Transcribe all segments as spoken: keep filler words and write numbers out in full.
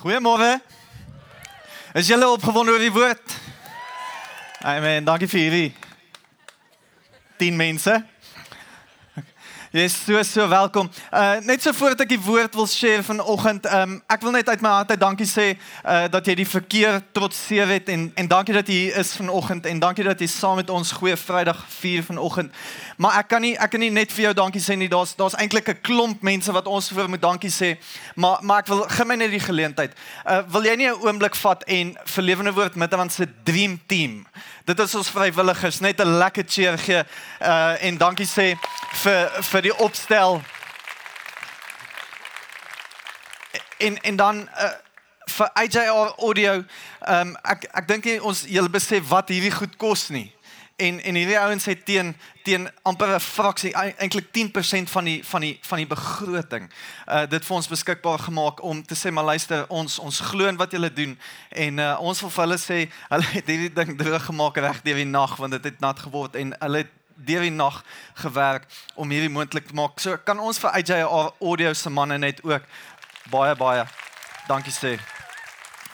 Goeiemorgen. Is jullie opgewonden oor die woord? Amen, dankie Fivi. Tien mense. Jy is so, so welkom. Uh, net so voordat ek die woord wil share vanoggend, um, ek wil net uit my hart uit dankie sê, uh, dat jy die verkeer trotseer het, en, en dankie dat jy is vanoggend, en dankie dat jy saam met ons Goeie Vrydag vier vanoggend. Maar ek kan nie, ek kan nie net vir jou dankie sê nie, daar's daar's eintlik 'n klomp mense wat ons vir moet dankie sê, maar, maar ek wil, gee my net die geleentheid. Uh, wil jy nie 'n oomblik vat en vir Lewende Woord Middelland se dream team? Dit is ons vrywilligers, net 'n lekker cheer gee, uh, en dankie sê vir, vir die opstel. En, en dan uh, vir A J R Audio, um, ek, ek dink nie ons julle besef wat hierdie goed kos nie. En, en hierdie ouens het teen, teen amper 'n fraksie, eintlik tien persent van die, van die, van die begroting, uh, dit vir ons beskikbaar gemaak om te sê, maar luister, ons, ons glo in wat julle doen, en uh, ons wil vir hulle sê, hulle het hierdie ding drooggemaak reg deur die nag, want dit het nat geword, en hulle het deur die nag gewerk om hierdie moontlik te maak. So kan ons vir A J R Audio se manne net ook baie baie dankie sê.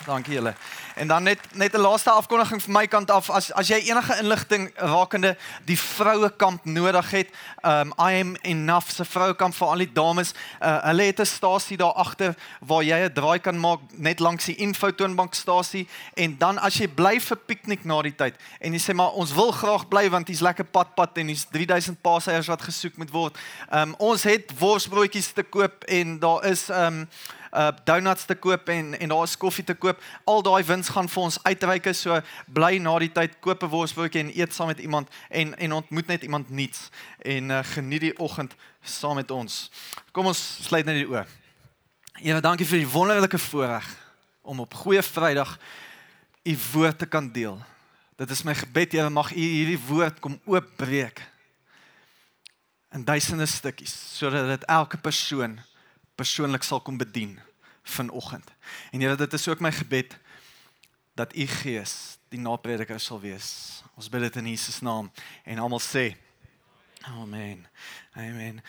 Dankie julle. En dan net net 'n laaste afkondiging van my kant af. As as jy enige inligting rakende die vrouekamp nodig het, um, I am enough se vrouekamp vir al die dames. Uh, hulle het 'n stasie daar agter waar jy 'n draai kan maak net langs die infotoonbankstasie. En dan as jy bly vir piknik na die tyd en jy sê maar ons wil graag bly want hier's lekker padpad en hier's drie duisend paaseiers wat gesoek moet word. Um, ons het worsbroodjies te koop en daar is um, Uh, donuts te koop en, en daar is koffie te koop. Al daai wins gaan vir ons uitreik, so bly na die tyd, koop 'n worsbroodjie en eet saam met iemand en, en ontmoet net iemand niets en uh, geniet die oggend saam met ons. Kom ons sluit net die oë. Here, dankie vir die wonderlike voorreg om op Goeie Vrydag u woord te kan deel. Dit is my gebed, Here, mag u hierdie woord kom oopbreek in duisende stukkies, sodat dit elke persoon persoonlik sal kom bedien vanoggend. En Here, dit is ook my gebed, dat u Gees die naprediker sal wees. Ons bid dit in Jesus naam, en almal sê, Amen, Amen.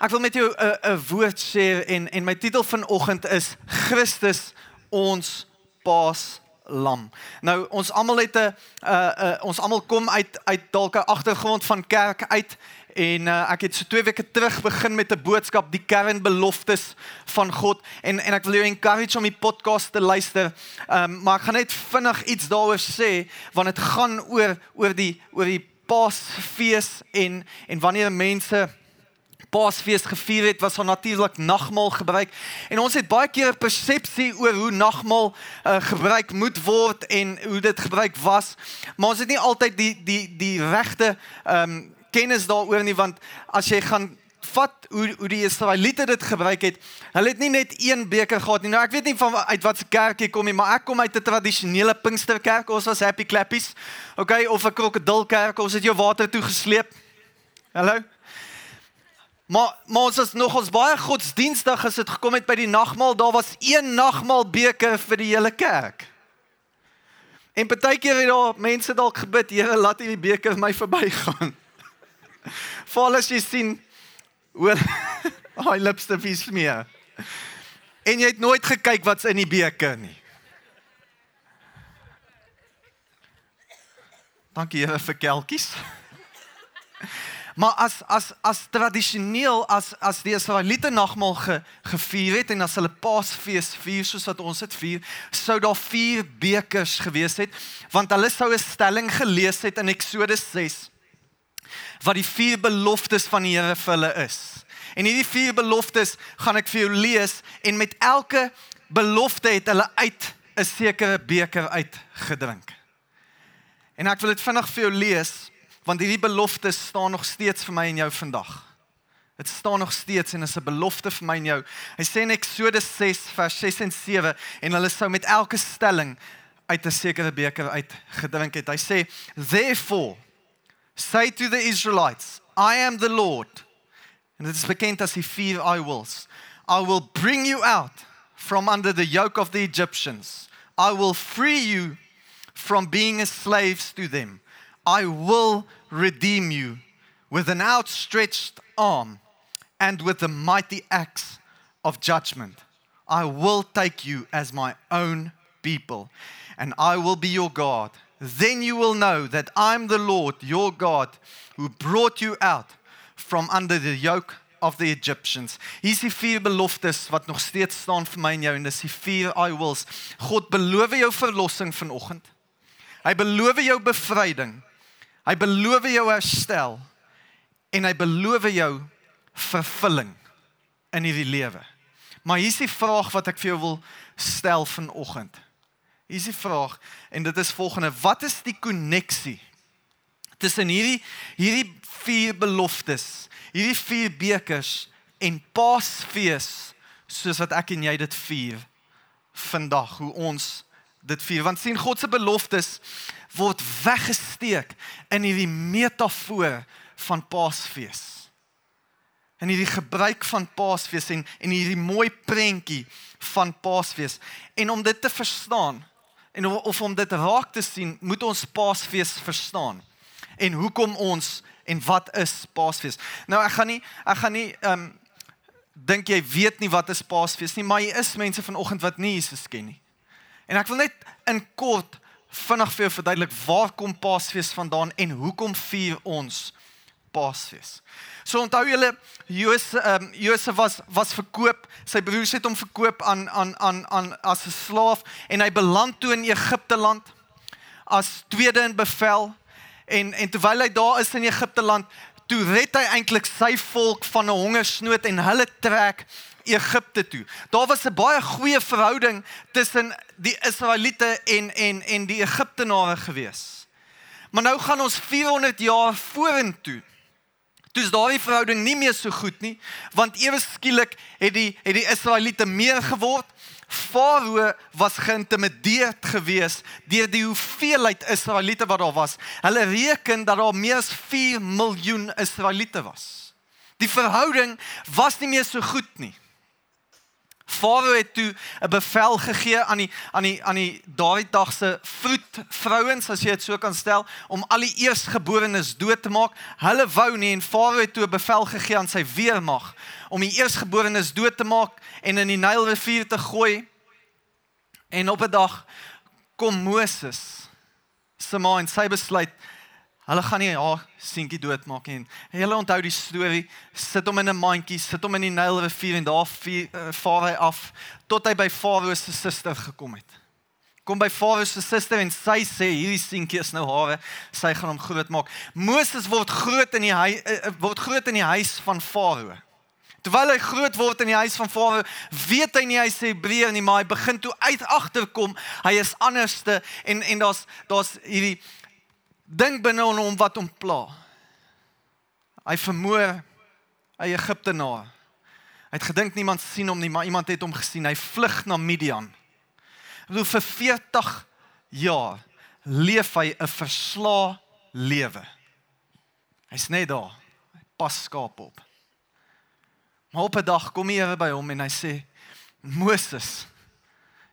Ek wil met jou 'n woord share, en, en my titel vanoggend is, Christus, ons paslam. Nou, ons almal het 'n uh, uh, ons almal kom uit uit dalk 'n agtergrond van kerk uit, en uh, ek het so twee weke terug begin met 'n boodskap, die kernbeloftes van God, en en ek wil jou encourage om die podcast te luister, um, maar ek gaan net vinnig iets daaroor sê, want dit gaan oor oor die oor die Paasfees, en en wanneer mense Paasfees gevier het, was al natuurlik nagmaal gebruik, en ons het baie keer 'n persepsie oor hoe nagmaal uh, gebruik moet word, en hoe dit gebruik was, maar ons het nie altyd die, die, die regte um, kennis daaroor nie, want as jy gaan vat hoe, hoe die Israeliete dit gebruik het, hulle het nie net een beker gehad nie. Nou ek weet nie van uit wat se kerk jy kom nie, maar ek kom uit 'n tradisionele Pinksterkerk, ons was Happy Clappies, okay, of 'n Krokodilkerk, ons het jou water toe gesleep, hallo? Maar, maar ons is nog ons baie godsdienstig as het gekom het by die nagmaal, daar was een nagmaal beker vir die hele kerk. En partykeer het daar mense dalk gebid, Here, laat hierdie beker my verbygaan. Veral as jy sien, oor hy lipstifie smeer. En jy het nooit gekyk wat's in die beker nie. Dankie Here vir kelkies. Maar as, as, as tradisioneel, as, as die Israeliete nagmaal ge, gevier het, en as hulle Paasfees vier, soos wat ons het vier, sou daar vier bekers gewees het, want hulle sou 'n stelling gelees het in Eksodus ses, wat die vier beloftes van die Here vir hulle is. En hierdie vier beloftes gaan ek vir jou lees, en met elke belofte het hulle uit 'n sekere beker uitgedrink. En ek wil dit vinnig vir jou lees, want hierdie beloftes staan nog steeds vir my en jou vandag. Dit staan nog steeds en is 'n belofte vir my en jou. Hy sê in Eksodus ses vers ses en sewe, en hulle sou met elke stelling uit 'n sekere beker uitgedrink het. Hy sê, Therefore, say to the Israelites, I am the Lord. En dit is bekend as die vier I wills. I will bring you out from under the yoke of the Egyptians. I will free you from being as slaves to them. I will redeem you with an outstretched arm and with the mighty axe of judgment. I will take you as my own people, and I will be your God. Then you will know that I'm the Lord, your God, who brought you out from under the yoke of the Egyptians. Hier is die vier beloftes wat nog steeds staan vir my en jou, en dis die vier I wills. God beloof jou verlossing vanoggend. Hy beloof jou bevryding. Hy beloof jou herstel. En hy beloof jou vervulling in hierdie lewe. Maar hier is die vraag wat ek vir jou wil stel vanoggend. Hier is die vraag, en dit is volgende. Wat is die koneksie tussen hierdie, hierdie vier beloftes, hierdie vier bekers en Paasfees, soos wat ek en jy dit vier vandag, hoe ons dit vier? Want sien, God se beloftes word weggesteek in hierdie metafoor van Paasfees. En hierdie gebruik van Paasfees en, en hierdie mooi prentjie van Paasfees. En om dit te verstaan, en of, of om dit raak te sien, moet ons Paasfees verstaan. En hoekom ons, en wat is Paasfees? Nou, ek gaan nie, ek gaan nie, um, dink jy weet nie wat is Paasfees nie, maar jy is mense vanoggend wat nie Jesus ken nie. En ek wil net in kort, vinnig vir jou verduidelik, waar kom Paasfees vandaan, en hoekom vier ons Paasfees. So onthou julle, Josef um, was, was verkoop, sy broers het hom verkoop aan, aan, aan, aan, as 'n slaaf, en hy beland toe in Egipte land, as tweede in bevel, en, en terwyl hy daar is in Egipte land, toe red hy eintlik sy volk van 'n hongersnood, en hulle trek Egipte toe. Daar was 'n baie goeie verhouding tussen die Israeliete en, en, en die Egiptenare gewees. Maar nou gaan ons vierhonderd jaar vorentoe. Toes daardie verhouding nie meer so goed nie, want ewe skielik het die, het die Israeliete meer geword. Farao was geïntimideerd geweest deur die hoeveelheid Israeliete wat daar was. Hulle reken dat daar meer as vier miljoen Israeliete was. Die verhouding was nie meer so goed nie. Farao het toe 'n bevel gegee aan die aan die aan die daardie dag se vroedvrouens, as jy dit so kan stel, om al die eersgeborenes dood te maak. Hulle wou nie, en Farao het toe 'n bevel gegee aan sy weermag om die eersgeborenes dood te maak en in die Nylrivier te gooi. En op 'n dag kom Moses se ma en sy besluit hulle gaan nie haar seentjie doodmaak nie. Hulle onthou die storie, sit hom in 'n mandjie, sit hom in die Nylrivier en daar vier, uh, vaar hy af, tot hy by Farao se suster gekom het. Kom by Farao se suster en sy sê, hierdie seentjie is nou hare, sy gaan hom groot maak. Moses word groot in die, hui, uh, word groot in die huis van Farao. Terwyl hy groot word in die huis van Farao, weet hy nie, hy is Hebreër nie, maar hy begin toe uit agterkom, hy is anderste, en, en daar's, daar's hierdie dink binne aan hom wat hom pla. Hy vermoor 'n Egiptenaar. Hy het gedink niemand sien hom nie, maar iemand het hom gesien. Hy vlug na Midian. Bedoel, vir veertig jaar leef hy 'n versla lewe. Hy's net daar. Hy pas skaap op. Maar op 'n dag kom die Here by hom en hy sê, Moses,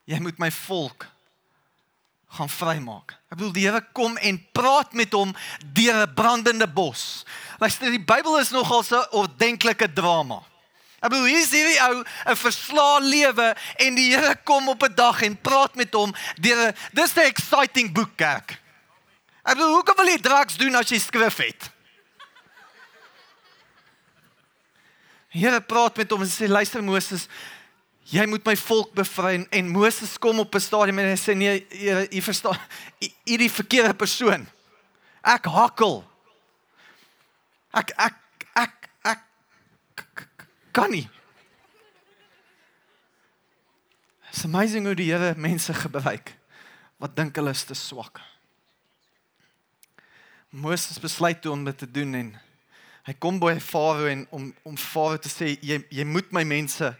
jy moet my volk gaan vrymaak. Ek bedoel, die Here kom en praat met hom deur 'n brandende bos. Luister, die Bybel is nogal 'n ordentlike drama. Ek bedoel, hier is hierdie ou, 'n verslae lewe, en die Here kom op 'n dag en praat met hom deur 'n, dis 'n exciting boek, kerk. Ek bedoel, hoekom wil jy drugs doen as jy skrif het? Die Here praat met hom en sê, luister Moses, jy moet my volk bevry, en, en Moses kom op 'n stadium en hy sê, nee, jy, jy verstaan, jy, jy die verkeerde persoon, ek hakkel, ek, ek, ek, ek, ek, kan nie. It's amazing hoe die Here mense gebruik, wat dink hulle is te swak. Moses besluit toe om dit te doen, en hy kom by Farao, en om, om Farao te sê, jy, jy moet my mense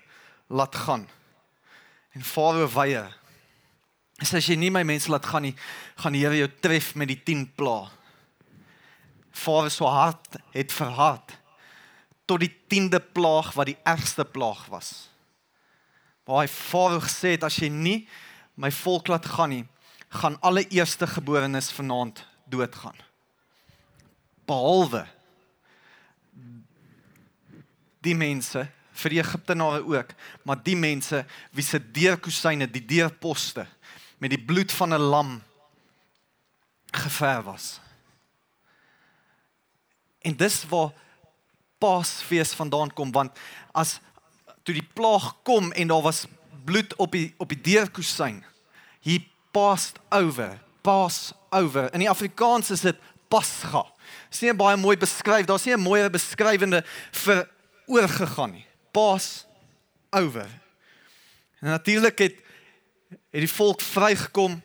laat gaan. En Farao weier. So as jy nie my mense laat gaan nie, gaan die Here jou tref met die tien pla. Farao so hard het verhard, tot die tiende plaag wat die ergste plaag was. Waar hy Farao gesê het, as jy nie my volk laat gaan nie, gaan alle eerste geborenes vanaand doodgaan. Behalwe die mense vir die Egiptenare ook, maar die mense wie se deurkusyne, die deurposte met die bloed van 'n lam geverf was. En dis waar Paasfees vandaan kom, want as toe die plaag kom en daar was bloed op die op die deurkusyn, he passed over, pass over. In die Afrikaans is dit Pascha. Dis nie baie mooi beskryf, daar's nie 'n mooier beskrywende vir oorgegaan nie. Pass over. En natuurlik het het die volk vrygekom,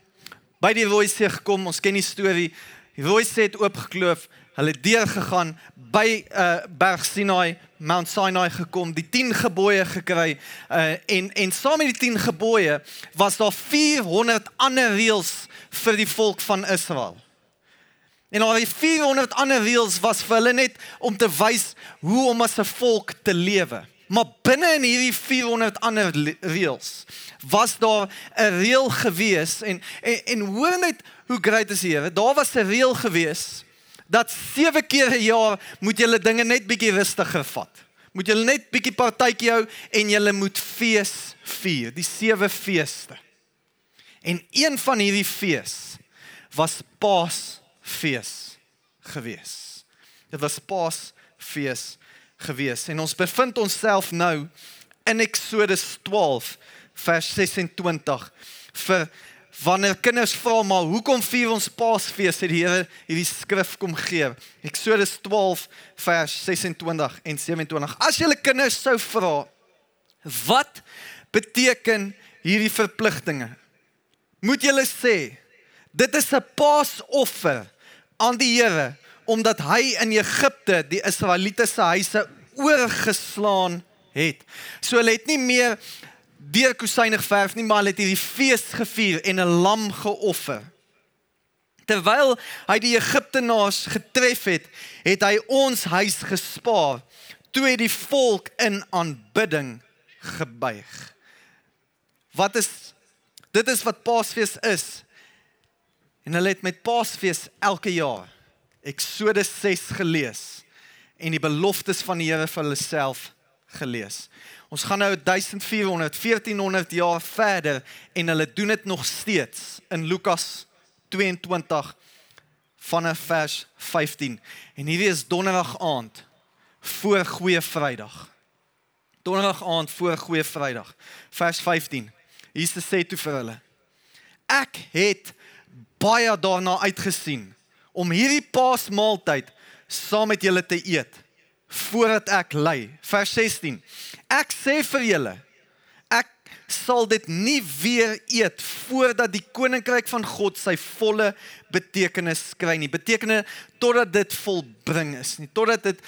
by die Rooi See gekom, ons ken die storie. Die Rooi See het oopgekloof. Hulle het deurgegaan, by uh, Berg Sinai, Mount Sinai gekom, die tien gebooie gekry, uh, en, en saam met die tien gebooie was daar vier honderd ander reëls vir die volk van Israel. En al die vier honderd ander reëls was vir hulle net om te wys hoe om as 'n volk te lewe. Maar binne in hierdie vier honderd ander reëls was daar 'n reël gewees, en, en, en hoor net hoe great is hier, daar was 'n reël gewees, dat sewe keer 'n jaar moet julle dinge net bietjie rustiger vat. Moet julle net bietjie partytjie hou en julle moet fees vier, die sewe feeste. En een van hierdie fees was Paasfees gewees. Dit was Paasfees gewees. En ons bevind onsself nou in Eksodus twaalf vers ses en twintig vir wanneer kinders vra, maar hoekom vier ons Paasfees, het die Here hierdie skrif kom gee. Eksodus twaalf vers ses en twintig en sewe en twintig. As julle kinders sou vra, wat beteken hierdie verpligtinge? Moet julle sê, dit is 'n paasoffer aan die Here, omdat hy in Egipte die Israeliete se huise oorgeslaan het. So hulle het nie meer deurkusyne geverf nie, maar hy het hierdie fees gevier en 'n lam geoffer. Terwyl hy die Egiptenaars getref het, het hy ons huis gespaar, toe het die volk in aanbidding gebuig. Wat is, dit is wat Paasfees is, en hulle het met Paasfees elke jaar, Eksodus ses gelees, en die beloftes van die Here vir hulle self gelees. Ons gaan nou duisend vier honderd, veertienhonderd jaar verder en hulle doen dit nog steeds in Lukas twee en twintig vanaf vers vyftien. En hierdie is donderdag aand voor Goeie Vrydag. Donderdag aand voor Goeie Vrydag, vers vyftien. Jesus sê toe vir hulle, ek het baie daarna uitgesien om hierdie paasmaaltyd saam met julle te eet, voordat ek ly. Vers sestien. Ek sê vir julle, ek sal dit nie weer eet voordat die koninkryk van God sy volle betekenis kry nie. Betekenis totdat dit volbring is nie, totdat dit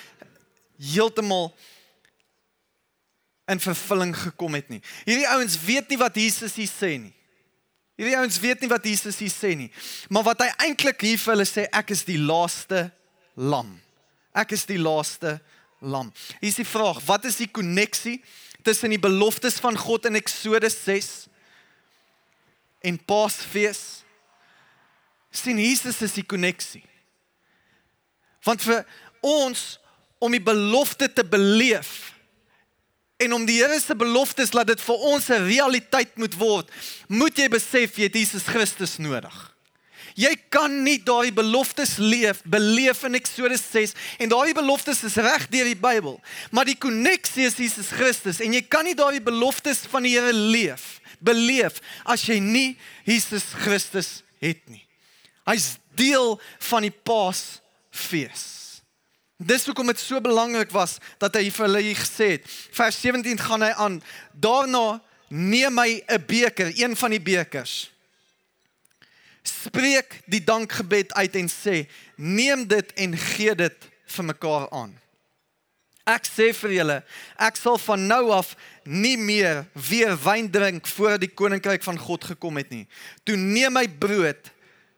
heeltemal in vervulling gekom het nie. Hierdie ouens weet nie wat Jesus hier sê nie. Hierdie ouens weet nie wat Jesus hier sê nie. Maar wat hy eintlik hier vir hulle sê, ek is die laaste lam. Ek is die laaste lam. Hier is die vraag, wat is die koneksie tussen die beloftes van God in Eksodus ses en Paasfees? Sien, Jesus is die koneksie. Want vir ons, om die belofte te beleef, en om die Here se beloftes, laat dit vir ons 'n realiteit moet word, moet jy besef, jy het Jesus Christus nodig. Jy kan nie daardie beloftes leef, beleef in Eksodus ses, en daardie beloftes is reg deur die Bybel, maar die koneksie is Jesus Christus, en jy kan nie daardie beloftes van die Here leef, beleef, as jy nie Jesus Christus het nie. Hy's deel van die Paasfees. Dis hoekom dit so belangrik was, dat hy vir hulle gesê het, vers sewentien gaan hy aan, daarna neem hy 'n beker, een van die bekers, spreek die dankgebed uit en sê, neem dit en gee dit vir mekaar aan. Ek sê vir julle, ek sal van nou af nie meer weer wyn drink voordat die koninkryk van God gekom het nie. Toe neem hy brood,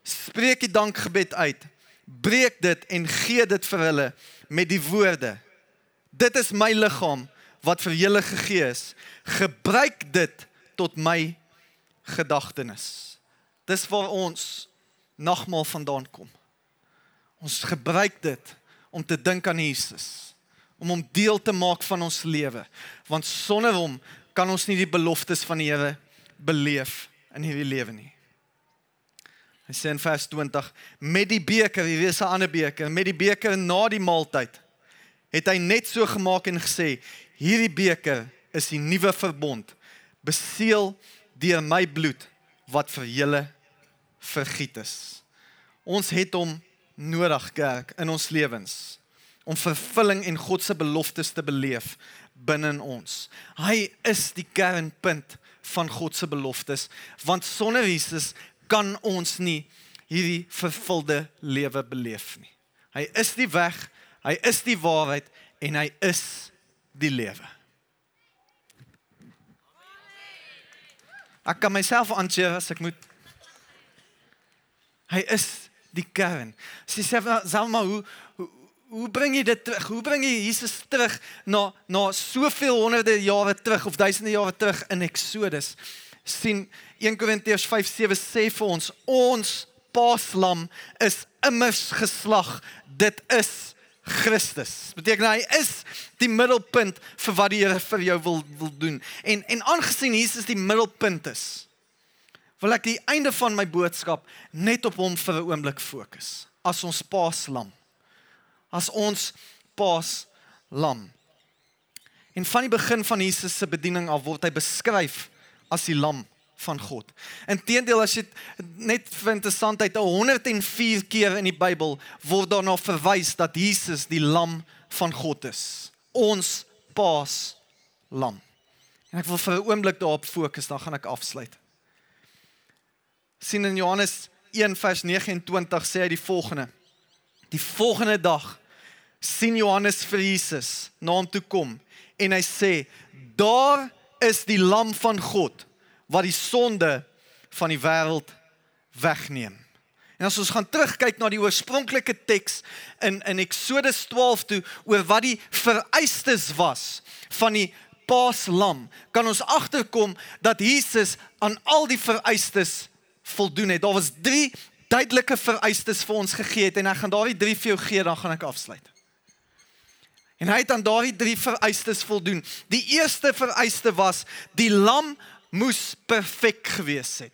spreek die dankgebed uit, breek dit en gee dit vir hulle met die woorde, dit is my liggaam wat vir julle gegee is, gebruik dit tot my gedagtenis. Dis waar ons nagmaal vandaan kom. Ons gebruik dit om te dink aan Jesus, om hom deel te maak van ons lewe. Want sonder hom kan ons nie die beloftes van die Here beleef in hierdie lewe nie. Hy sê in vers twintig, met die beker, hier is 'n ander beker, met die beker na die maaltyd, het hy net so gemaak en gesê, hierdie beker is die nuwe verbond, beseël deur my bloed, wat vir julle vergiet is. Ons het hom nodig, kerk, in ons lewens, om vervulling en God se beloftes te beleef binne ons. Hy is die kernpunt van God se beloftes, want sonder Jesus kan ons nie hierdie vervulde lewe beleef nie. Hy is die weg, hy is die waarheid en hy is die lewe. Ek kan myself aancheer as ek moet. Hy is die kern. Sy sê, Salma, hoe, hoe Hoe bring jy dit terug? Hoe bring jy Jesus terug na, na soveel honderde jare terug of duisende jare terug in Eksodus? Sien, Eerste Korintiërs vyf vers sewe sê vir ons, ons paslam is immers geslag, dit is Christus. Beteken hy is die middelpunt vir wat die Here vir jou wil, wil doen. En, en aangesien Jesus die middelpunt is, wil ek die einde van my boodskap net op hom vir 'n oomblik fokus, as ons paslam. As ons paslam. En van die begin van Jesus se bediening af word hy beskryf as die lam van God. Inteendeel, as jy net vir interessantheid, honderd en vier keer in die Bybel word daarna verwys dat Jesus die lam van God is. Ons paslam. En ek wil vir 'n oomblik daarop fokus, dan gaan ek afsluit. Sien in Johannes een vers vyf-nege en twintig sê hy die volgende. Die volgende dag sien Johannes vir Jesus na hom toe kom en hy sê, daar is die lam van God wat die sonde van die wêreld wegneem. En as ons gaan terugkyk na die oorspronklike teks in, in Eksodus twaalf toe, oor wat die vereistes was van die paslam, kan ons agterkom dat Jesus aan al die vereistes voldoen het. Daar was drie duidelike vereistes vir ons gegee het, en ek gaan daardie drie vir jou gee, dan gaan ek afsluit. En hy het aan daardie drie vereistes voldoen. Die eerste vereiste was, die lam moes perfek gewees het.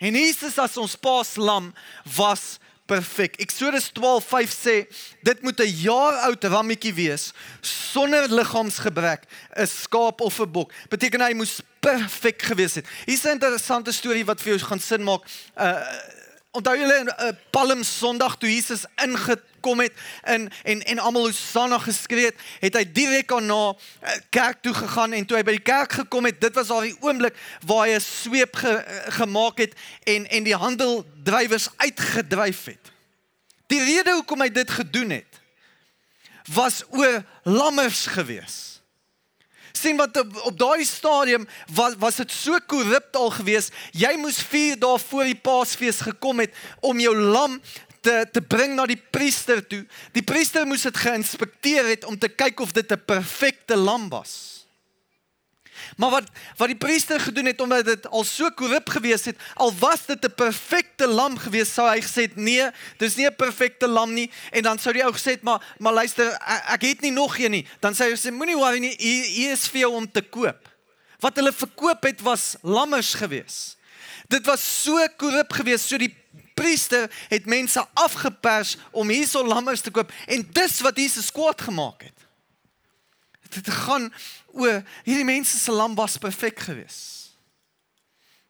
En Jesus as ons paslam was perfek. Eksodus twaalf vers vyf sê, dit moet 'n jaar oud rammetjie wees, sonder liggaamsgebrek, 'n skaap of 'n bok. Beteken hy moes perfek gewees het. Hier is 'n interessante storie wat vir jou gaan sin maak, uh, Onthou julle in uh, Palmsondag toe Jesus ingekom het en, en, en almal Hosanna geskree het, het hy direk aan na uh, kerk toe gegaan en toe hy by die kerk gekom het, dit was al die oomblik waar hy 'n sweep ge, uh, gemaak het en, en die handeldrywers uitgedryf het. Die rede hoekom hy dit gedoen het, was oor lammers gewees. Sien wat op, op daardie stadium was, was het so korrupt al gewees, jy moes vier dae voor die Paasfees gekom het om jou lam te, te bring na die priester toe. Die priester moes het geïnspekteer het om te kyk of dit 'n perfekte lam was. Maar wat, wat die priester gedoen het, omdat dit al so korrupt gewees het, al was dit 'n perfekte lam gewees, sou hy gesê het, nee, dis nie 'n perfekte lam nie, en dan sou die ou gesê het, maar, maar luister, ek het nie nog een nie, dan sou hy gesê, moenie worry nie, hier, hier is vir jou om te koop. Wat hulle verkoop het, was lammers gewees. Dit was so korrupt gewees, so die priester het mense afgepers om hierso lammers te koop, en dis wat Jesus kwaad gemaak het. Dit gaan oor, hierdie mense se lam was perfek gewees.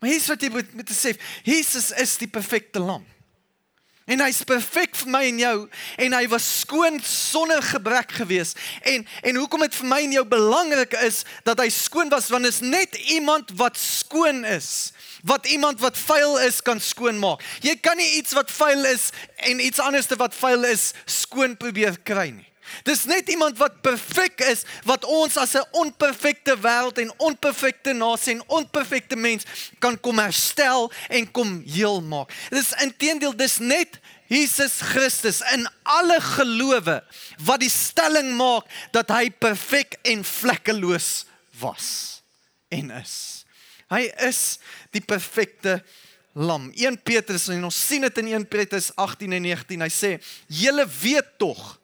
Maar hier is wat jy moet besef, Jesus is die perfekte lam. En hy is perfek vir my en jou, en hy was skoon sonder gebrek gewees. En, en hoekom het vir my en jou belangrik is, dat hy skoon was, want is net iemand wat skoon is, wat iemand wat vuil is, kan skoon maak. Jy kan nie iets wat vuil is, en iets anders wat vuil is, skoon probeer kry nie. Dis net iemand wat perfek is, wat ons as 'n onperfekte wêreld en onperfekte nasie en onperfekte mens kan kom herstel en kom heel maak. Dis inteendeel, dis net Jesus Christus in alle gelowe wat die stelling maak dat hy perfek en vlekkeloos was en is. Hy is die perfekte lam. Eerste Petrus, en ons sien dit in Eerste Petrus agttien en negentien, hy sê, julle weet tog,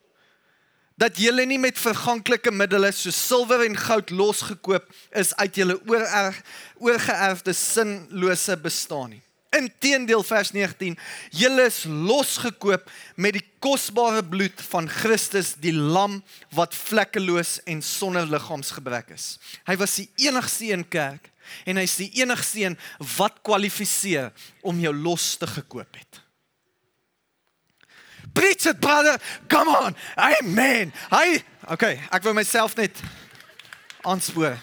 dat julle nie met verganklike middels soos silwer en goud losgekoop is uit julle oorgeerfde sinlose bestaan nie. Inteendeel vers negentien, julle is losgekoop met die kosbare bloed van Christus, die lam wat vlekkeloos en sonder liggaamsgebrek is. Hy was die enigste een kerk en hy is die enigste een wat kwalifiseer om jou los te gekoop het. Preach it, brother, come on, amen. Hy, okay, ek wil myself net aanspoor.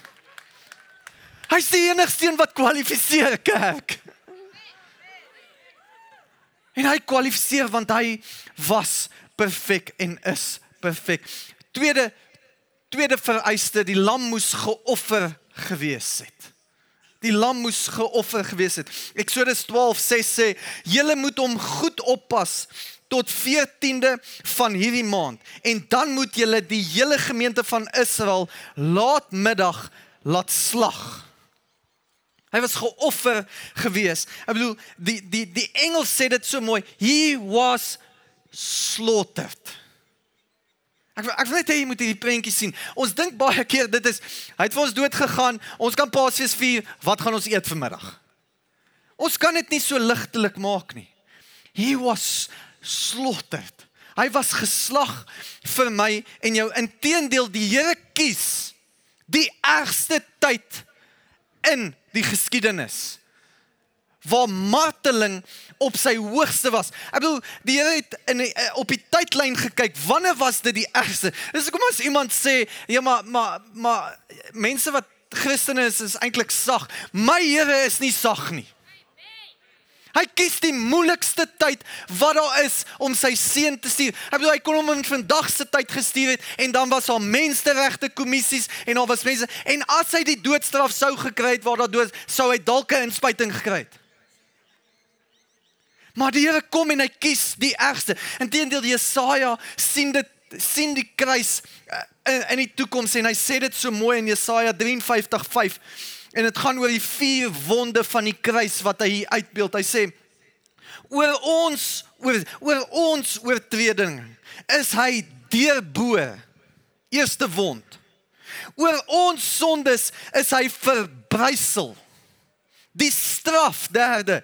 Hy is die enigste een wat kwalifiseer kerk. En hy kwalifiseer want hy was perfek en is perfek. Tweede, tweede vereiste, die lam moes geoffer gewees het. Die lam moes geoffer gewees het. Eksodus twaalf ses sê, julle moet hom goed oppas tot veertiende van hierdie maand. En dan moet julle die hele gemeente van Israel laatmiddag laat slag. Hy was geoffer gewees. Ek bedoel, die, die, die Engels sê dit so mooi, he was slaughtered. Ek, ek wil net hy moet hierdie prentjie sien. Ons dink baie keer, dit is, hy het vir ons dood gegaan, ons kan Paasfees vier, wat gaan ons eet vanmiddag? Ons kan dit nie so ligtelik maak nie. He was slaughtered. Hy was geslag vir my en jou. Inteendeel, die Here kies die ergste tyd in die geskiedenis, waar marteling op sy hoogste was. Ek bedoel, die Here het in, op die tydlyn gekyk, wanneer was dit die ergste? Dus kom as iemand sê, ja maar, maar, maar mense wat Christene is, is eintlik sag. My Here is nie sag nie. Hy kies die moeilikste tyd wat daar is om sy seun te stuur. Ek bedoel, hy kon hom in vandag se tyd gestuur het, en dan was daar menseregte kommissies, en daar was mense, en as hy die doodstraf sou gekry het, waar daar dood, sou hy dalk 'n inspuiting gekry het. Maar die Here kom en hy kies die ergste. Inteendeel, Jesaja sien dit, sien die kruis in, in die toekoms, en hy sê dit so mooi in Jesaja vyf drie vyf. En het gaan oor die vier wonde van die kruis wat hy hier uitbeeld. Hy sê, oor ons, oor, oor ons oortreding is hy deurboor, eerste wond. Oor ons sondes is hy verbrysel, die straf derde,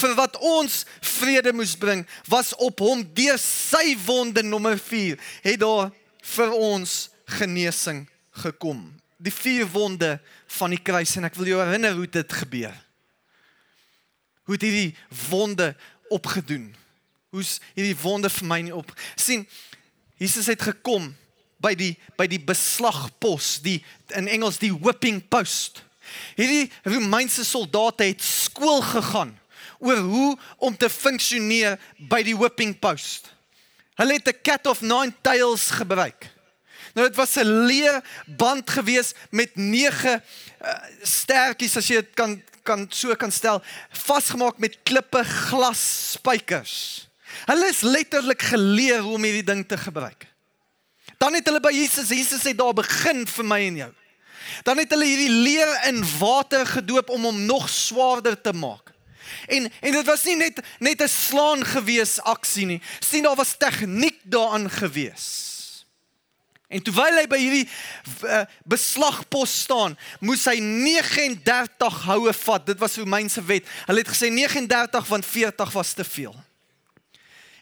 vir wat ons vrede moes bring, was op hom deur sy wonde nommer vier, het daar vir ons genesing gekom. Die vier wonde van die kruis, en ek wil jou herinner hoe dit gebeur. Hoe het hierdie wonde opgedoen? Hoe is hierdie wonde vir my nie op? Sien, Jesus het gekom by die, by die beslagpos, die, in Engels die whipping post. Hierdie Romeinse soldate het skool gegaan oor hoe om te funksioneer by die whipping post. Hulle het 'n cat of nine tails gebruik. Nou, het was 'n leerband gewees met nege uh, sterkies, as jy dit kan, kan, so kan stel, vasgemaak met klippe, glas, spykers. Hulle is letterlik geleer hoe om hierdie ding te gebruik. Dan het hulle by Jesus, Jesus het daar begin vir my en jou. Dan het hulle hierdie leer in water gedoop om hom nog swaarder te maak. En, en dit was nie net, net 'n slaan gewees aksie nie, sien daar was tegniek daaraan gewees. En terwyl hy by hierdie beslagpos staan, moes hy negenendertig houe vat. Dit was Romeinse wet. Hulle het gesê negenendertig, want veertig was te veel.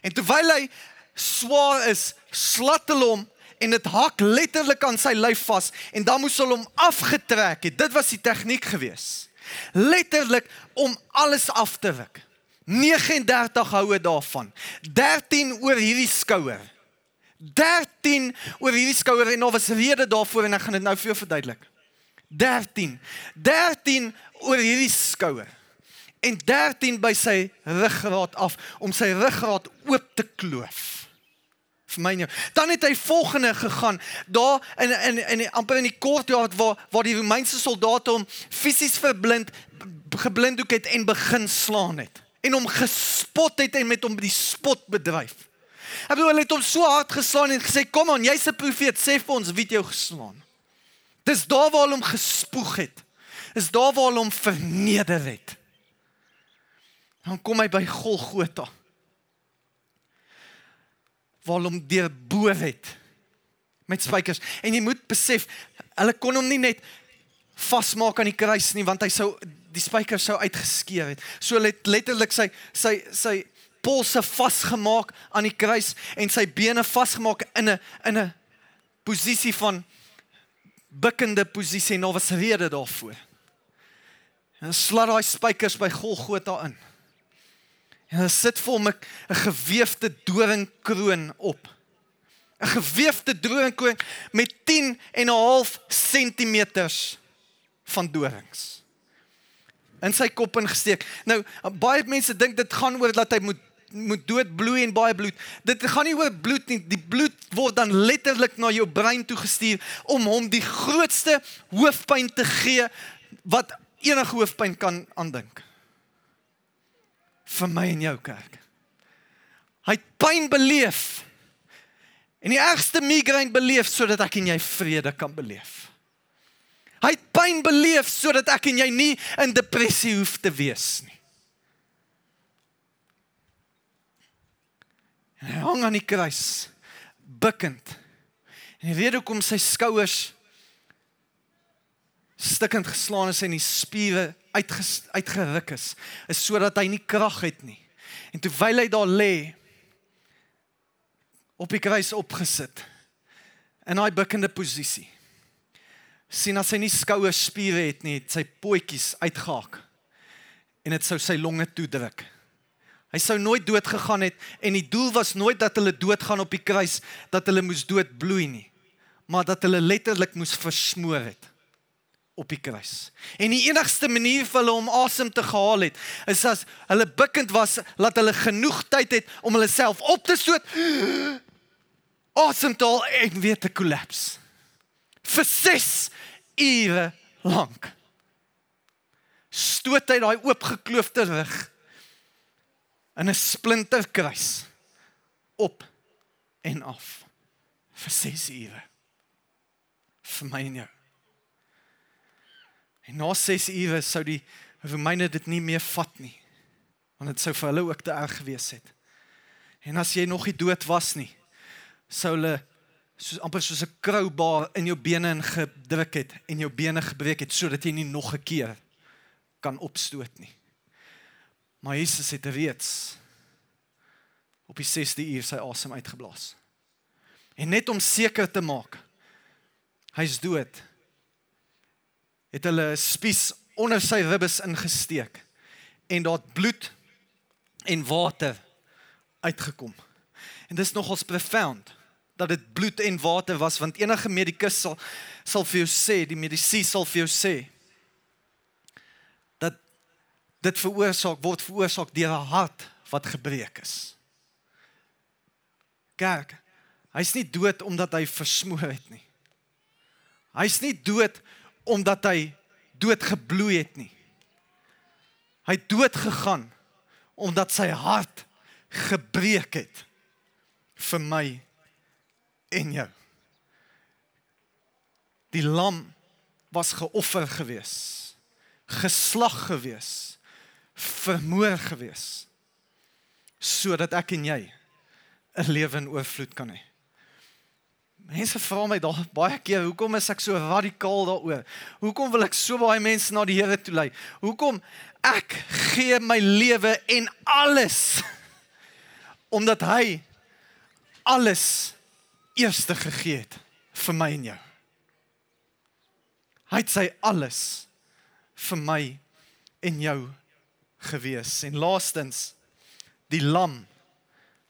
En terwyl hy swaar is, slat hulle hom, en dit hak letterlik aan sy lyf vas, en dan moes hulle hom afgetrek het. Dit was die tegniek gewees. Letterlik om alles af te ruk. negenendertig houe daarvan. dertien oor hierdie skouer. dertien oor hierdie skouer, en daar was rede daarvoor, en ek gaan dit nou vir jou verduidelik. dertien. dertien oor hierdie skouer, en dertien by sy ruggraat af, om sy ruggraat oop te kloof. Vir my en jou. Dan het hy volgende gegaan, daar in, in, in, amper in die courtyard, waar, waar die Romeinse soldate hom fisies verblind, geblinddoek het, en begin slaan het, en hom gespot het, en met hom die spot bedryf. Ek bedoel, hy het hom so hard geslaan en gesê, kom aan, jy's 'n profeet, sê vir ons, wie het jou geslaan? Dis daar waar hom gespoeg het. Dis daar waar hom verneder het. Dan kom hy by Golgotha, waar hom deurboor het met spykers. En jy moet besef, hulle kon hom nie net vastmaak aan die kruis nie, want hy sou, die spykers sou uitgeskeer het. So hulle het letterlik sy, sy, sy polse vastgemaak aan die kruis, en sy bene vastgemaak in 'n in 'n posisie van bukkende posisie, en daar was rede daarvoor. En slat hy spykers by Golgotha in. En hy sit vir hom 'n gewefte doringkroon op. 'n gewefte doringkroon met tien en 'n half sentimeters van dorings in sy kop ingesteek. Nou, baie mense dink dit gaan oor dat hy moet moet dood bloei en baie bloed. Dit gaan nie oor bloed nie. Die bloed word dan letterlik na jou brein toegestuur om hom die grootste hoofpyn te gee wat enige hoofpyn kan aandink. Vir my en jou kerk. Hy het pyn beleef en die ergste migraine beleef sodat ek en jy vrede kan beleef. Hy het pyn beleef sodat ek en jy nie in depressie hoef te wees nie. En hy hang aan die kruis, bukkend. En die rede hoekom sy skouers stikkend geslaan is en die spiere Uitges, uitgeruk is, is so dat hy nie krag het nie. En terwyl hy daar lê, op die kruis opgesit, in hy bukkende posisie, sien as hy nie skouerspiere het nie, het sy pootjies uitgehaak, en het sou sy longe toedruk. Hy sou nooit doodgegaan het, en die doel was nooit dat hulle doodgaan op die kruis, dat hulle moes doodbloei nie, maar dat hulle letterlik moes versmoor het. Op die kruis. En die enigste manier vir hulle om asem te gehaal het, is as hulle bukkend was, laat hulle genoeg tyd het om hulle self op te stoot, asem te haal en weer te kollaps. Vir ses ure lang. Stoot hy daai oopgekloofde rug in 'n splinterkruis op en af. Vir ses ure. Vir my en jou. En na ses ure sou die Romeine dit nie meer vat nie, want het sou vir hulle ook te erg gewees het. En as jy nog nie dood was nie, sou hulle soos, amper soos 'n kroubaar in jou bene ingedruk het, en jou bene gebreek het, sodat jy nie nog 'n keer kan opstoot nie. Maar Jesus het reeds op die sesde uur sy asem uitgeblaas. En net om seker te maak, hy is dood, het hulle spies onder sy ribbes ingesteek, en daar het bloed en water uitgekom. En dis nogals profound, dat dit bloed en water was, want enige medikus sal, sal vir jou sê, die medisie sal vir jou sê, dat dit veroorsaak, word veroorsaak deur 'n hart wat gebreek is. Kerk, hy is nie dood omdat hy versmoor het nie. Hy is nie dood omdat hy dood gebloei het nie. Hy het dood gegaan, omdat sy hart gebreek het, vir my en jou. Die lam was geoffer gewees, geslag gewees, vermoor gewees, sodat ek en jy 'n lewe in oorvloed kan hê. Mense vra my daar baie keer, hoekom is ek so radikaal daaroor? Hoekom wil ek so baie mense na die Here toe lei? Hoekom ek gee my lewe en alles, omdat hy alles eerste gegee het vir my en jou. Hy het sy alles vir my en jou gewees. En laastens, die lam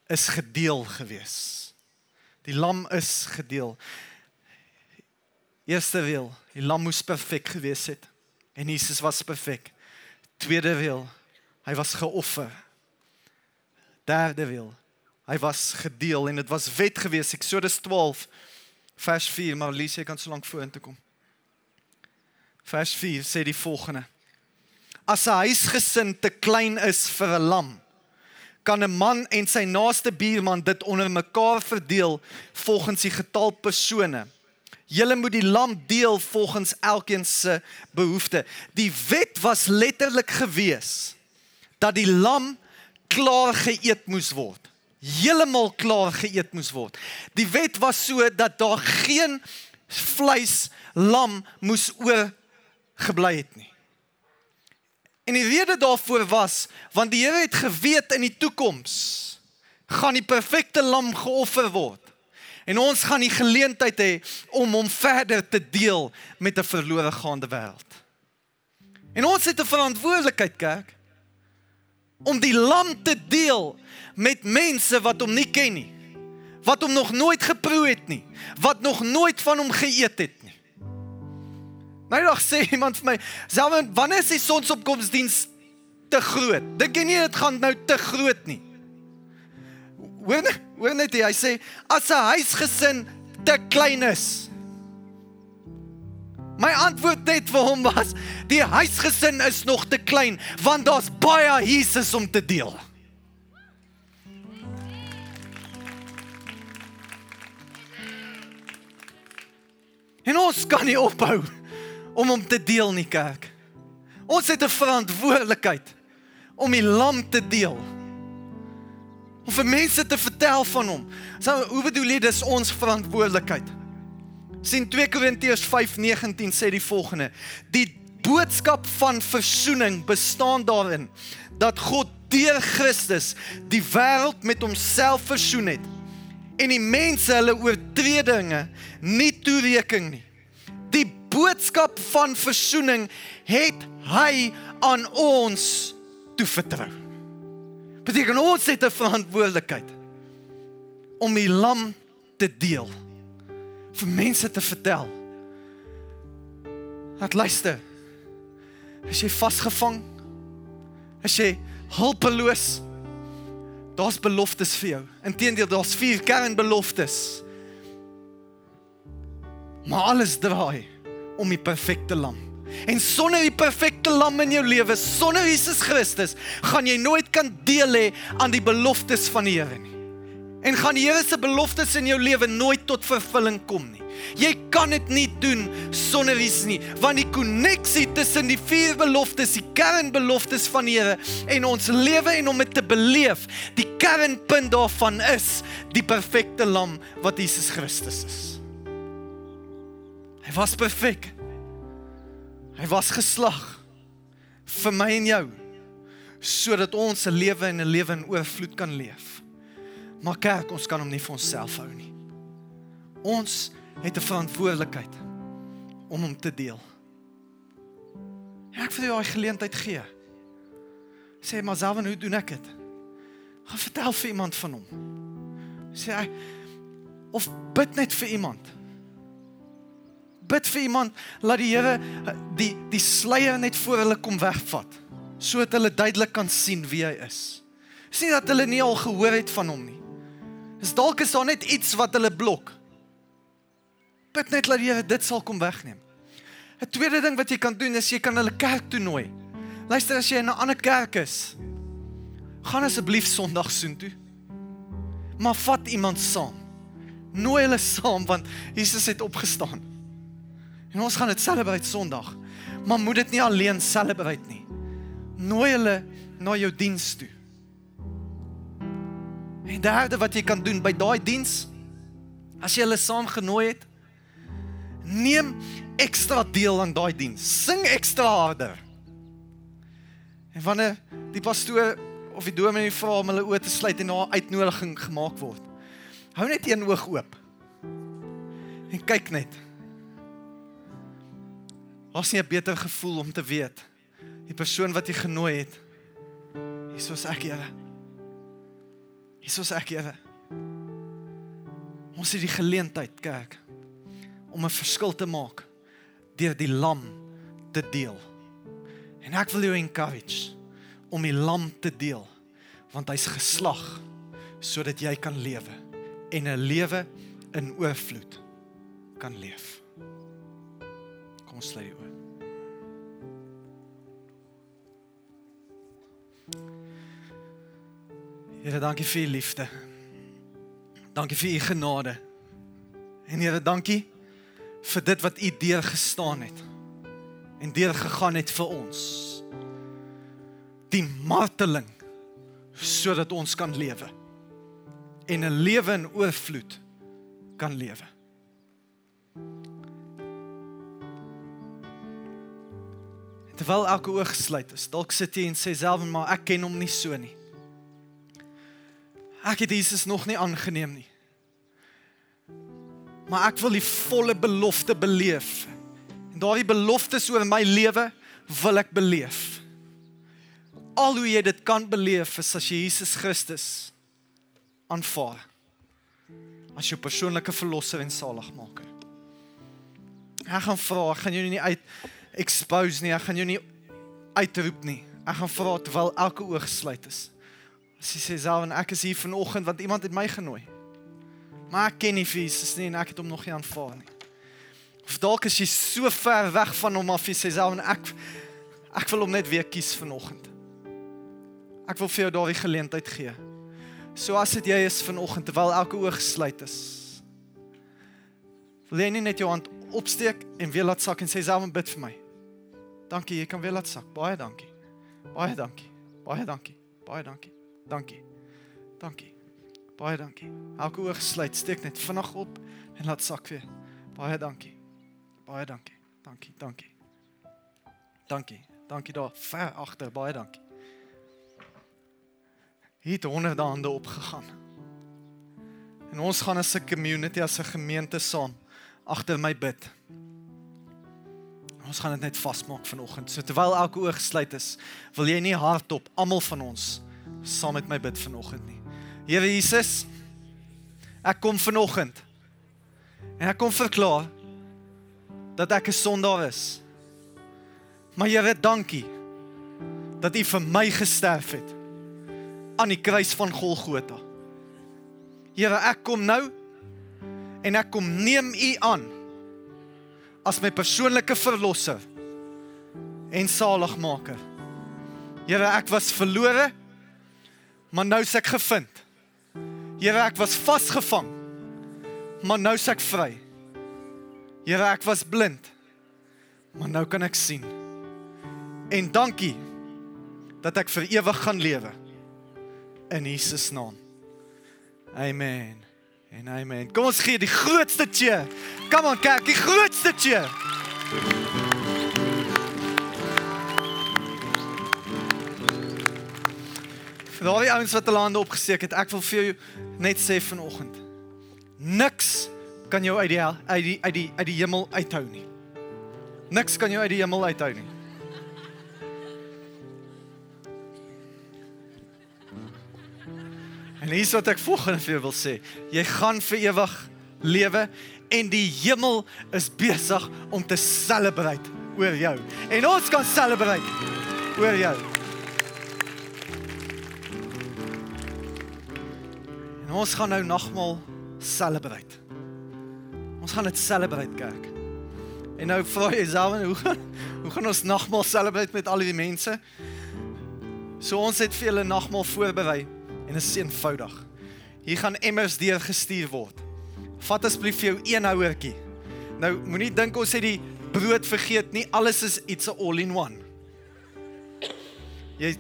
is gedeel gewees. Die lam is gedeel. Eerste reël, die lam moes perfek gewees het. En Jesus was perfek. Tweede reël, hy was geoffer. Derde reël, hy was gedeel. En het was wet gewees. Eksodus twaalf, vers vier. Maar Lise, jy kan so lank vorentoe kom. Vers vier sê die volgende. As 'n huisgesin te klein is vir 'n lam, kan 'n man en sy naaste buurman dit onder mekaar verdeel volgens die getal persone. Julle moet die lam deel volgens elkeen se behoefte. Die wet was letterlik gewees dat die lam klaar geëet moes word. heeltemal klaar geëet moes word. Die wet was so dat daar geen vleis lam moes oorgebly het nie. En die rede daarvoor was, want die Here het geweet in die toekoms gaan die perfekte lam geoffer word. En ons gaan die geleentheid hê om hom verder te deel met 'n verlore gaande wêreld. En ons het 'n verantwoordelikheid, kerk, om die lam te deel met mense wat hom nie ken nie, wat hom nog nooit geproe het nie, wat nog nooit van hom geëet het nie. Nou dag sê iemand vir my, "Selwyn, wanneer is die sonsopkomsdiens te groot? Dink jy nie dit gaan nou te groot nie?" Hoor net, hoor net hy, hy sê, as 'n huisgesin te klein is. My antwoord net vir hom was, die huisgesin is nog te klein, want daar's baie Jesus om te deel. En ons kan nie ophou om hom te deel nie, kerk. Ons het 'n verantwoordelikheid om die lam te deel. Om vir mense te vertel van hom. So, hoe bedoel jy, dis ons verantwoordelikheid. Sien twee Korintiërs vyf negentien sê die volgende. Die boodskap van versoening bestaan daarin, dat God deur Christus die wêreld met homself versoen het, en die mense hulle oortredinge nie toereken nie. Die boodskap van versoening het hy aan ons toevertrou. Beteken ons het 'n verantwoordelikheid om die lam te deel, vir mense te vertel. Laat luister, as jy vasgevang, as jy hulpeloos, daar's beloftes vir jou. Inteendeel, daar's vier kernbeloftes. Maar alles draai om die perfekte lam. En sonder die perfekte lam in jou lewe, sonder Jesus Christus, gaan jy nooit kan deel hê aan die beloftes van die Here nie. En gaan die Here se beloftes in jou lewe nooit tot vervulling kom nie. Jy kan dit nie doen sonder Jesus nie, want die koneksie tussen die vier beloftes, die kernbeloftes van die Here en ons lewe en om dit te beleef, die kernpunt daarvan is die perfekte lam wat Jesus Christus is. Hy was perfek. Hy was geslag vir my en jou, sodat ons 'n lewe en 'n lewe in oorvloed kan leef. Maar kerk, ons kan hom nie vir onsself hou nie. Ons het 'n verantwoordelikheid om hom te deel. En ek wil jou daai geleentheid gee. Sê, maar Selwyn, hoe doen ek dit? Gaan vertel vir iemand van hom. Sê hy, of bid net vir iemand. Bid vir iemand, laat die Here die, die sluier net voor hulle kom wegvat, sodat hulle duidelik kan sien wie hy is. Dis nie dat hulle nie al gehoor het van hom nie. Dis dalk is daar net iets wat hulle blok. Bid net laat die Here dit sal kom wegneem. 'n Tweede ding wat jy kan doen, is jy kan hulle kerk toe nooi. Luister, as jy in 'n ander kerk is, gaan asseblief Sondag soontoe. Maar vat iemand saam. Nooi hulle saam, want Jesus het opgestaan. En ons gaan dit celebrate Sondag, maar moet dit nie alleen celebrate nie. Nooi hulle na jou diens toe. En derde wat jy kan doen by daai diens, as jy hulle saam genooi het, neem ekstra deel aan daai diens. Sing ekstra harder. En wanneer die pastoor of die dominee vra om hulle oë te sluit en na 'n uitnodiging gemaak word, hou net een oog oop. En kyk net. Daar's nie 'n beter gevoel om te weet, die persoon wat jy genooi het, hier is ek, Here. Hier is ek, Here. Ons het die geleentheid, kerk, om 'n verskil te maak deur die lam te deel. En ek wil jou encourage om die lam te deel, want hy's geslag sodat jy kan lewe en 'n lewe in oorvloed kan leef. Kom ons sluit die oor. Here, dankie vir u liefde. Dankie vir u genade. En Here, dankie vir dit wat u deurgestaan het en deurgegaan het vir ons. Die marteling sodat ons kan lewe. en een lewe in oorvloed kan lewe. Terwyl elke oog gesluit is, dalk sit jy en sê self, maar ek ken hom nie so nie. Ek het Jesus nog nie aangeneem nie. Maar ek wil die volle belofte beleef. En daar die beloftes oor my lewe wil ek beleef. Al hoe jy dit kan beleef is as jy Jesus Christus aanvaar. As jou persoonlike verlosser en saligmaker. Ek gaan vra, ek gaan jou nie uit expose nie, ek gaan jou nie uitroep nie. Ek gaan vra terwyl elke oog gesluit is. As jy sê, Zalwen, ek is hier vanoggend, want iemand het my genooi. Maar ek ken nie vir Jesus nie, en ek het hom nog nie aanvaar nie. Of dalk is jy so ver weg van hom af, jy sê, Zalwen, ek, ek wil hom net weer kies vanoggend. Ek wil vir jou daar die geleentheid gee. So as dit jy is vanoggend, terwyl elke oog gesluit is, wil jy nie net jou hand opsteek en weer laat sak en sê, Zalwen, bid vir my. Dankie, jy kan weer laat sak. Baie dankie. Baie dankie. Baie dankie. Baie dankie. Dankie. Dankie. Baie dankie. Elke oog gesluit, steek net vinnig op en laat sak weer. Baie dankie. Baie dankie. Dankie. Dankie. Dankie. Dankie daar ver agter. Baie dankie. Hier het honderde hande opgegaan. En ons gaan as 'n community, as 'n gemeente saam agter my bid. Ons gaan dit net vasmaak vanoggend. So terwyl elke oog gesluit is, wil jy nie hardop almal van ons saam met my bid vanoggend nie. Here Jesus, ek kom vanoggend en ek kom verklaar dat ek 'n sondaar is. Maar Here, dankie dat U vir my gesterf het aan die kruis van Golgotha. Here, ek kom nou en ek kom neem U aan as my persoonlike verlosser en saligmaker. Here, ek was verlore, maar nou is ek gevind. Here, ek was vasgevang, maar nou is ek vry. Here, ek was blind, maar nou kan ek sien. En dankie dat ek vir ewig gaan lewe. In Jesus naam. Amen. En amen. Kom ons gee die grootste cheer. Kom aan kerk, die grootste cheer. Vir al die ouens wat hulle hande opgesteek het, ek wil vir jou net sê vanoggend. Niks kan jou uit die uit die uit die uit die hemel uithou nie. Niks kan jou uit die hemel uithou nie. En hier is wat ek volgende vir jou wil sê. Jy gaan vir ewig lewe en die hemel is besig om te celebrate oor jou. En ons kan celebrate oor jou. En ons gaan nou nogmaal celebrate. Ons gaan dit celebrate, kerk. En nou vra jy Zalwen, hoe gaan, hoe gaan ons nogmaal celebrate met al die mense? So ons het vir julle nogmaal voorberei en is eenvoudig. Hier gaan emmers deur gestuur word. Vat asseblief vir jou een houertjie. Nou moenie dink ons het die brood vergeet nie, alles is iets all in one. Jy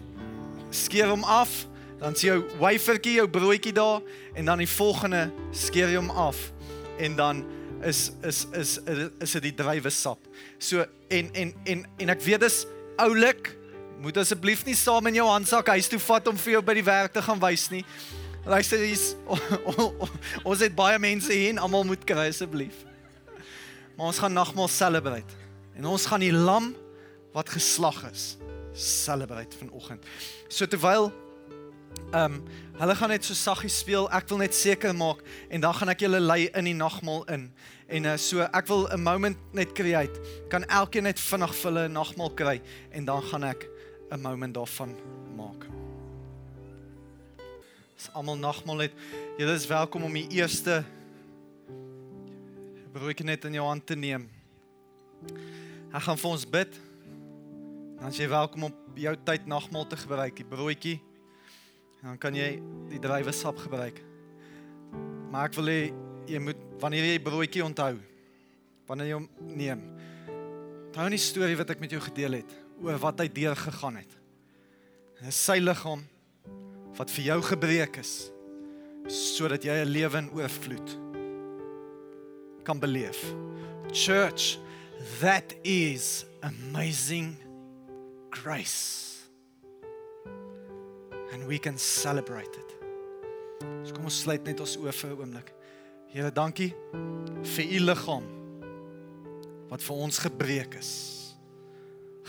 skeer hom af, dan sien jou wafertjie, jou broodjie daar, en dan die volgende skeer jy hom af, en dan is is is is dit die druiwesap. So en en en en ek weet dis oulik, moet asseblief nie saam in jou handsak huis toe vat om vir jou by die werk te gaan wys nie. Luister, is, oh, oh, oh, ons het baie mense hier en almal moet kry asseblief. Maar ons gaan nogmaal celebrate. En ons gaan die lam wat geslag is celebrate vanoggend. So terwyl Um, hulle gaan net so saggies speel, ek wil net seker maak, en dan gaan ek julle lei in die nagmaal in, en uh, so ek wil 'n moment net create, kan elkeen net vinnig vir hulle 'n nagmaal kry, en dan gaan ek 'n moment daarvan maak. As almal nagmaal het, julle is welkom om die eerste broodjie net in jou hand te neem. Ek gaan vir ons bid, dan is jy welkom om jou tyd nagmaal te gebruik, die broodjie, en dan kan jy die druiwesap gebruik. Maar ek wil hê, jy moet, wanneer jy broodjie onthou, wanneer jy hom neem, onthou die storie wat ek met jou gedeel het, oor wat hy deur gegaan het. En is sy liggaam, wat vir jou gebreek is, sodat jy 'n lewe in oorvloed kan beleef. Church, that is amazing grace. And we can celebrate it. So kom ons sluit net ons oë vir 'n oomblik. Here, dankie vir u liggaam wat vir ons gebreek is,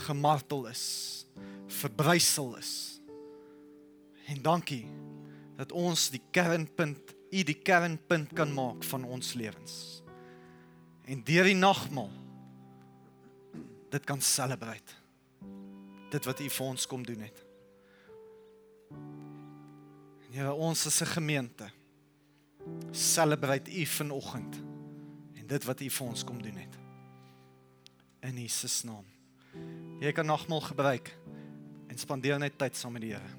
gemartel is, verbrysel is. En dankie dat ons die kernpunt, u die kernpunt kan maak van ons lewens. En deur die nagmaal dit kan celebrate. Dit wat u vir ons kom doen het. En Here, ons as 'n gemeente celebrate u vanoggend en dit wat u vir ons kom doen het. In Jesus naam. Jy kan nagmaal gebruik en spandeer net tyd saam met die Here.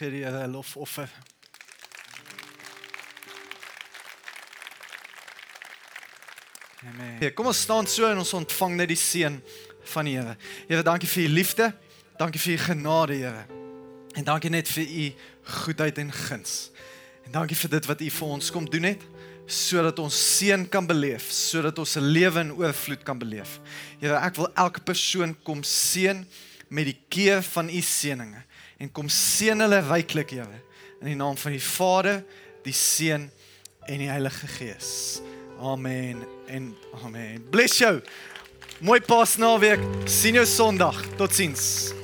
Gee die Here 'n lofoffer. Amen. Kom ons staan so en ons ontvang net die seën van die Here. Here, dankie vir u liefde, dankie vir u genade, Here. En dankie net vir u goedheid en guns. En dankie vir dit wat u vir ons kom doen het, sodat ons seën kan beleef, sodat ons 'n lewe in oorvloed kan beleef. Here, ek wil elke persoon kom seën met die keer van u seëninge. En kom seën hulle ryklik, Here, in die naam van die Vader, die Seun en die Heilige Gees. Amen en amen. Bless jou. Mooi Paasnaweek. Sien jou Sondag. Totsiens.